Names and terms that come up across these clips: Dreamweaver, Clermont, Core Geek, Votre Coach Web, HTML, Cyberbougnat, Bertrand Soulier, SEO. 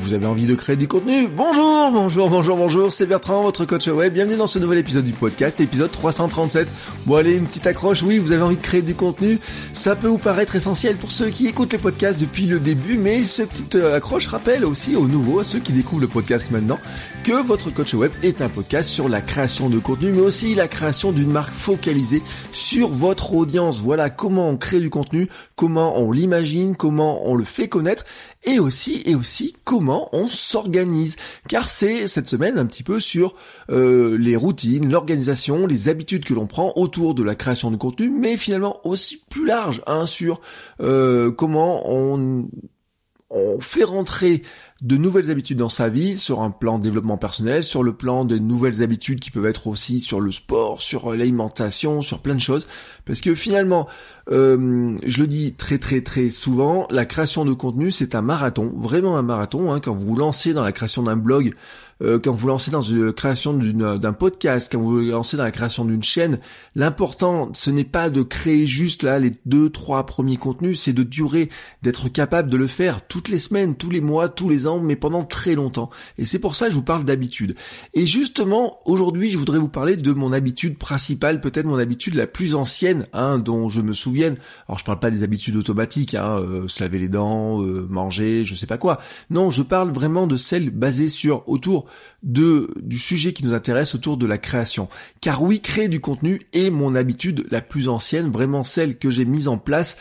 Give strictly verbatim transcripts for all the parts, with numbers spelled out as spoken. Vous avez envie de créer du contenu? Bonjour, bonjour, bonjour, bonjour, c'est Bertrand, votre coach web. Bienvenue dans ce nouvel épisode du podcast, épisode trois cent trente-sept. Bon allez, une petite accroche, oui, vous avez envie de créer du contenu. Ça peut vous paraître essentiel pour ceux qui écoutent le podcast depuis le début, mais cette petite accroche rappelle aussi aux nouveaux, à ceux qui découvrent le podcast maintenant, que votre coach web est un podcast sur la création de contenu, mais aussi la création d'une marque focalisée sur votre audience. Voilà comment on crée du contenu, comment on l'imagine, comment on le fait connaître, et aussi, et aussi, comment on s'organise, car c'est cette semaine un petit peu sur euh, les routines, l'organisation, les habitudes que l'on prend autour de la création de contenu, mais finalement aussi plus large hein, sur euh, comment on, on fait rentrer de nouvelles habitudes dans sa vie, sur un plan de développement personnel, sur le plan de nouvelles habitudes qui peuvent être aussi sur le sport, sur l'alimentation, sur plein de choses, parce que finalement, euh, je le dis très très très souvent, la création de contenu c'est un marathon, vraiment un marathon, hein, quand vous vous lancez dans la création d'un blog, euh, quand vous vous lancez dans la création d'une, d'un podcast, quand vous vous lancez dans la création d'une chaîne, l'important ce n'est pas de créer juste là les deux, trois premiers contenus, c'est de durer, d'être capable de le faire toutes les semaines, tous les mois, tous les ans, mais pendant très longtemps. Et c'est pour ça que je vous parle d'habitude. Et justement, aujourd'hui, je voudrais vous parler de mon habitude principale, peut-être mon habitude la plus ancienne, hein, dont je me souvienne. Alors, je parle pas des habitudes automatiques, hein, euh, se laver les dents, euh, manger, je sais pas quoi. Non, je parle vraiment de celle basée sur, autour de, du sujet qui nous intéresse, autour de la création. Car oui, créer du contenu est mon habitude la plus ancienne, vraiment celle que j'ai mise en place,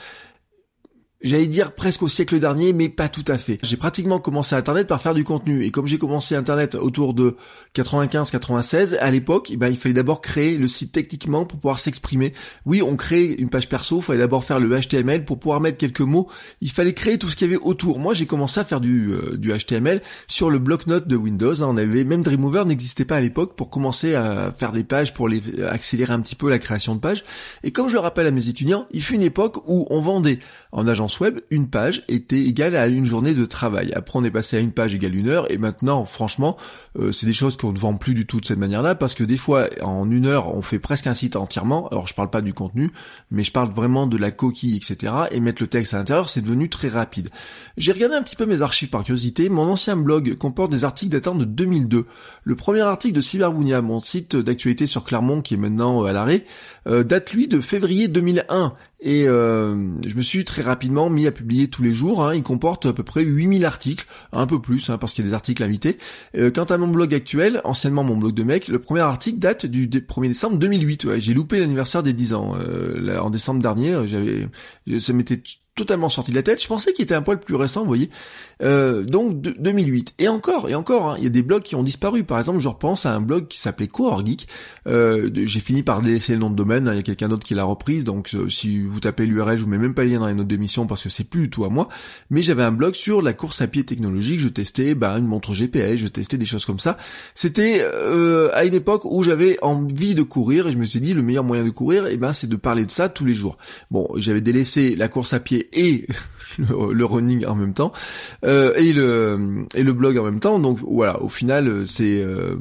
j'allais dire presque au siècle dernier, mais pas tout à fait. J'ai pratiquement commencé Internet par faire du contenu. Et comme j'ai commencé Internet autour de quatre-vingt-quinze quatre-vingt-seize, à l'époque, eh ben, il fallait d'abord créer le site techniquement pour pouvoir s'exprimer. Oui, on crée une page perso, il fallait d'abord faire le H T M L pour pouvoir mettre quelques mots. Il fallait créer tout ce qu'il y avait autour. Moi, j'ai commencé à faire du, euh, du H T M L sur le bloc-notes de Windows. Hein, on avait, même Dreamweaver n'existait pas à l'époque pour commencer à faire des pages, pour les, accélérer un petit peu la création de pages. Et comme je le rappelle à mes étudiants, il fut une époque où on vendait en agence web, une page était égale à une journée de travail. Après, on est passé à une page égale une heure, et maintenant, franchement, euh, c'est des choses qu'on ne vend plus du tout de cette manière-là, parce que des fois, en une heure, on fait presque un site entièrement. Alors, je parle pas du contenu, mais je parle vraiment de la coquille, et cetera. Et mettre le texte à l'intérieur, c'est devenu très rapide. J'ai regardé un petit peu mes archives par curiosité. Mon ancien blog comporte des articles datant de deux mille deux. Le premier article de Cyberbougnat, mon site d'actualité sur Clermont, qui est maintenant à l'arrêt, euh, date, lui, de février deux mille un. Et euh, je me suis très rapidement mis à publier tous les jours, hein. Il comporte à peu près huit mille articles, un peu plus, hein, parce qu'il y a des articles invités. Euh, quant à mon blog actuel, anciennement mon blog de mec, le premier article date du premier décembre deux mille huit, ouais, j'ai loupé l'anniversaire des dix ans, euh, là, en décembre dernier, j'avais, ça m'était totalement sorti de la tête, je pensais qu'il était un poil plus récent, vous voyez, euh, donc de, deux mille huit, et encore, et encore, hein, il y a des blogs qui ont disparu, par exemple, je repense à un blog qui s'appelait Core Geek, euh, j'ai fini par délaisser le nom de domaine, hein, il y a quelqu'un d'autre qui l'a reprise, donc euh, si vous tapez l'U R L, je vous mets même pas le lien dans les notes d'émission, parce que c'est plus du tout à moi, mais j'avais un blog sur la course à pied technologique, je testais bah, une montre G P S, je testais des choses comme ça, c'était euh, à une époque où j'avais envie de courir, et je me suis dit, le meilleur moyen de courir, eh ben, c'est de parler de ça tous les jours. Bon, j'avais délaissé la course à pied et le running en même temps euh, et le et le blog en même temps, donc voilà, au final c'est euh,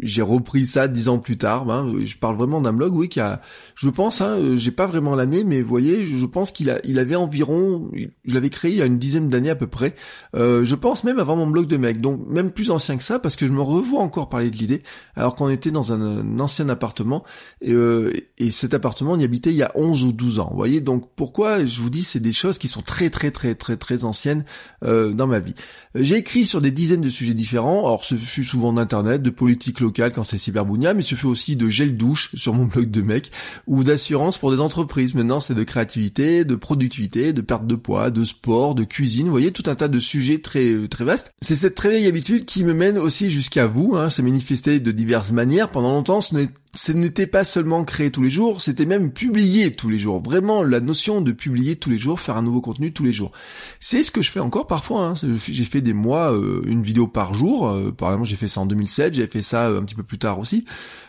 j'ai repris ça dix ans plus tard, ben, je parle vraiment d'un blog oui qui a, je pense hein, j'ai pas vraiment l'année, mais vous voyez, je pense qu'il a il avait environ, je l'avais créé il y a une dizaine d'années à peu près, euh, je pense même avant mon blog de mec, donc même plus ancien que ça, parce que je me revois encore parler de l'idée alors qu'on était dans un, un ancien appartement et, euh, et cet appartement on y habitait il y a onze ou douze ans, vous voyez, donc pourquoi je vous dis c'est des choses qui sont très très très très très ancienne euh, dans ma vie. J'ai écrit sur des dizaines de sujets différents, alors ce fut souvent d'internet, de politique locale quand c'est Cyberbougnat, mais ce fut aussi de gel douche sur mon blog de mec, ou d'assurance pour des entreprises, maintenant c'est de créativité, de productivité, de perte de poids, de sport, de cuisine, vous voyez, tout un tas de sujets très très vastes. C'est cette très vieille habitude qui me mène aussi jusqu'à vous, hein, s'est manifestée de diverses manières, pendant longtemps ce n'est ce n'était pas seulement créer tous les jours, c'était même publier tous les jours. Vraiment, la notion de publier tous les jours, faire un nouveau contenu tous les jours. C'est ce que je fais encore parfois, hein. J'ai fait des mois, euh, une vidéo par jour. Euh, par exemple, j'ai fait ça en deux mille sept, j'ai fait ça un petit peu plus tard aussi.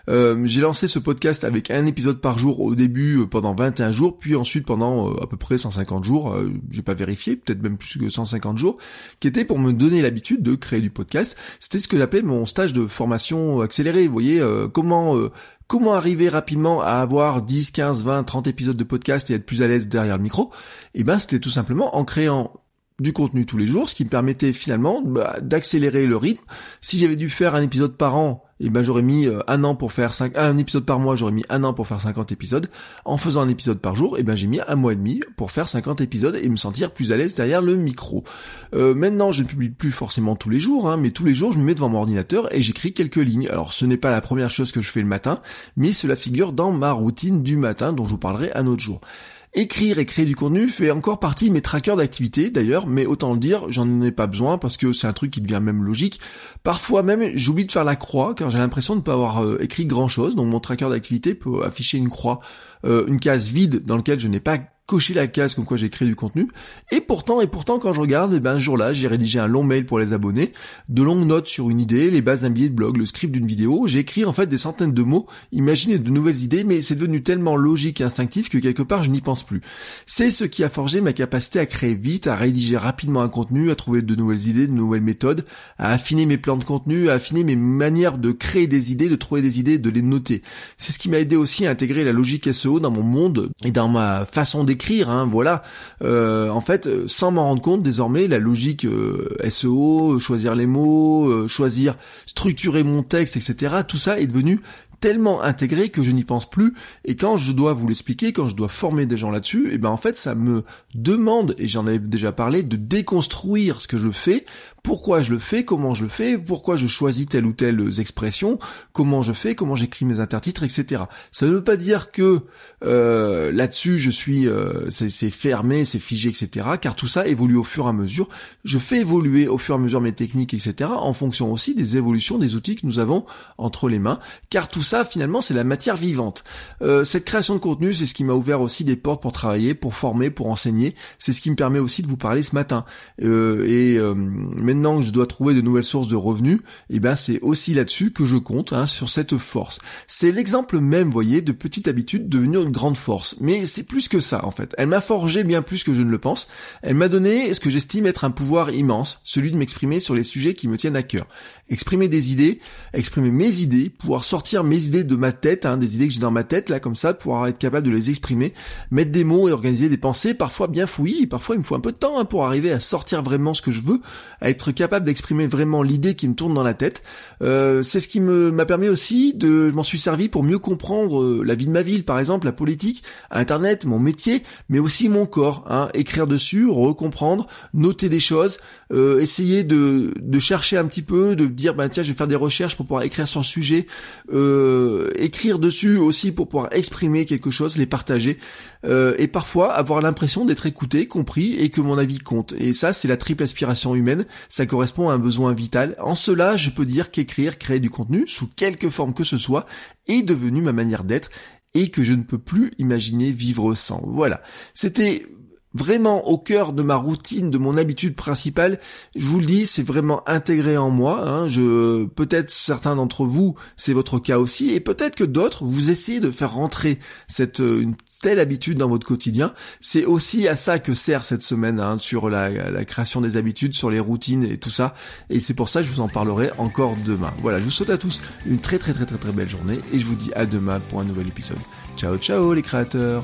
Euh, j'ai lancé ce podcast avec un épisode par jour au début euh, pendant vingt et un jours, puis ensuite pendant euh, à peu près cent cinquante jours, euh, j'ai pas vérifié, peut-être même plus que cent cinquante jours, qui était pour me donner l'habitude de créer du podcast. C'était ce que j'appelais mon stage de formation accélérée. Vous voyez, euh, comment... Euh, Comment arriver rapidement à avoir dix, quinze, vingt, trente épisodes de podcast et être plus à l'aise derrière le micro? Eh ben, c'était tout simplement en créant du contenu tous les jours, ce qui me permettait finalement bah, d'accélérer le rythme. Si j'avais dû faire un épisode par an, eh ben, j'aurais mis un an pour faire cinq, un épisode par mois, j'aurais mis un an pour faire cinquante épisodes. En faisant un épisode par jour, eh ben, j'ai mis un mois et demi pour faire cinquante épisodes et me sentir plus à l'aise derrière le micro. Euh, maintenant, je ne publie plus forcément tous les jours, hein, mais tous les jours, je me mets devant mon ordinateur et j'écris quelques lignes. Alors, ce n'est pas la première chose que je fais le matin, mais cela figure dans ma routine du matin, dont je vous parlerai un autre jour. Écrire et créer du contenu fait encore partie de mes trackers d'activité d'ailleurs, mais autant le dire, j'en ai pas besoin parce que c'est un truc qui devient même logique. Parfois même, j'oublie de faire la croix car j'ai l'impression de ne pas avoir euh, écrit grand-chose, donc mon tracker d'activité peut afficher une croix, euh, une case vide dans laquelle je n'ai pas cocher la case comme quoi j'ai créé du contenu, et pourtant, et pourtant quand je regarde, eh ben, ce jour-là, j'ai rédigé un long mail pour les abonnés, de longues notes sur une idée, les bases d'un billet de blog, le script d'une vidéo, j'ai écrit en fait des centaines de mots, imaginé de nouvelles idées, mais c'est devenu tellement logique et instinctif que quelque part, je n'y pense plus. C'est ce qui a forgé ma capacité à créer vite, à rédiger rapidement un contenu, à trouver de nouvelles idées, de nouvelles méthodes, à affiner mes plans de contenu, à affiner mes manières de créer des idées, de trouver des idées, de les noter. C'est ce qui m'a aidé aussi à intégrer la logique S E O dans mon monde et dans ma façon d'écrire. Écrire, hein, voilà. Euh, en fait, sans m'en rendre compte, désormais, la logique euh, S E O, choisir les mots, euh, choisir, structurer mon texte, et cetera, tout ça est devenu tellement intégré que je n'y pense plus, et quand je dois vous l'expliquer, quand je dois former des gens là-dessus, et ben en fait ça me demande, et j'en avais déjà parlé, de déconstruire ce que je fais, pourquoi je le fais, comment je le fais, pourquoi je choisis telle ou telle expression, comment je fais, comment j'écris mes intertitres, et cetera. Ça ne veut pas dire que euh, là-dessus je suis, euh, c'est, c'est fermé, c'est figé, et cetera, car tout ça évolue au fur et à mesure, je fais évoluer au fur et à mesure mes techniques, et cetera, en fonction aussi des évolutions des outils que nous avons entre les mains, car tout ça Ça, finalement, c'est la matière vivante. Euh, cette création de contenu, c'est ce qui m'a ouvert aussi des portes pour travailler, pour former, pour enseigner. C'est ce qui me permet aussi de vous parler ce matin. Euh, et euh, maintenant que je dois trouver de nouvelles sources de revenus, et ben c'est aussi là-dessus que je compte, hein, sur cette force. C'est l'exemple même, voyez, de petite habitude devenir une grande force. Mais c'est plus que ça, en fait. Elle m'a forgé bien plus que je ne le pense. Elle m'a donné ce que j'estime être un pouvoir immense, celui de m'exprimer sur les sujets qui me tiennent à cœur. Exprimer des idées, exprimer mes idées, pouvoir sortir mes idées de ma tête, hein, des idées que j'ai dans ma tête, là, comme ça, pouvoir être capable de les exprimer, mettre des mots et organiser des pensées, parfois bien fouillis, parfois il me faut un peu de temps, hein, pour arriver à sortir vraiment ce que je veux, à être capable d'exprimer vraiment l'idée qui me tourne dans la tête. Euh, c'est ce qui me, m'a permis aussi de, je m'en suis servi pour mieux comprendre la vie de ma ville, par exemple, la politique, Internet, mon métier, mais aussi mon corps, hein, écrire dessus, recomprendre, noter des choses, euh, essayer de, de chercher un petit peu, de dire, bah, tiens, je vais faire des recherches pour pouvoir écrire sur le sujet, euh, Euh, écrire dessus aussi pour pouvoir exprimer quelque chose, les partager, euh, et parfois avoir l'impression d'être écouté, compris, et que mon avis compte. Et ça, c'est la triple aspiration humaine, ça correspond à un besoin vital. En cela, je peux dire qu'écrire, créer du contenu, sous quelque forme que ce soit, est devenu ma manière d'être, et que je ne peux plus imaginer vivre sans. Voilà. C'était vraiment au cœur de ma routine, de mon habitude principale. Je vous le dis, c'est vraiment intégré en moi, hein. Je, peut-être certains d'entre vous, c'est votre cas aussi, et peut-être que d'autres, vous essayez de faire rentrer cette, une telle habitude dans votre quotidien. C'est aussi à ça que sert cette semaine, hein, sur la, la création des habitudes, sur les routines et tout ça. Et c'est pour ça que je vous en parlerai encore demain. Voilà, je vous souhaite à tous une très très très très très belle journée, et je vous dis à demain pour un nouvel épisode. Ciao ciao les créateurs.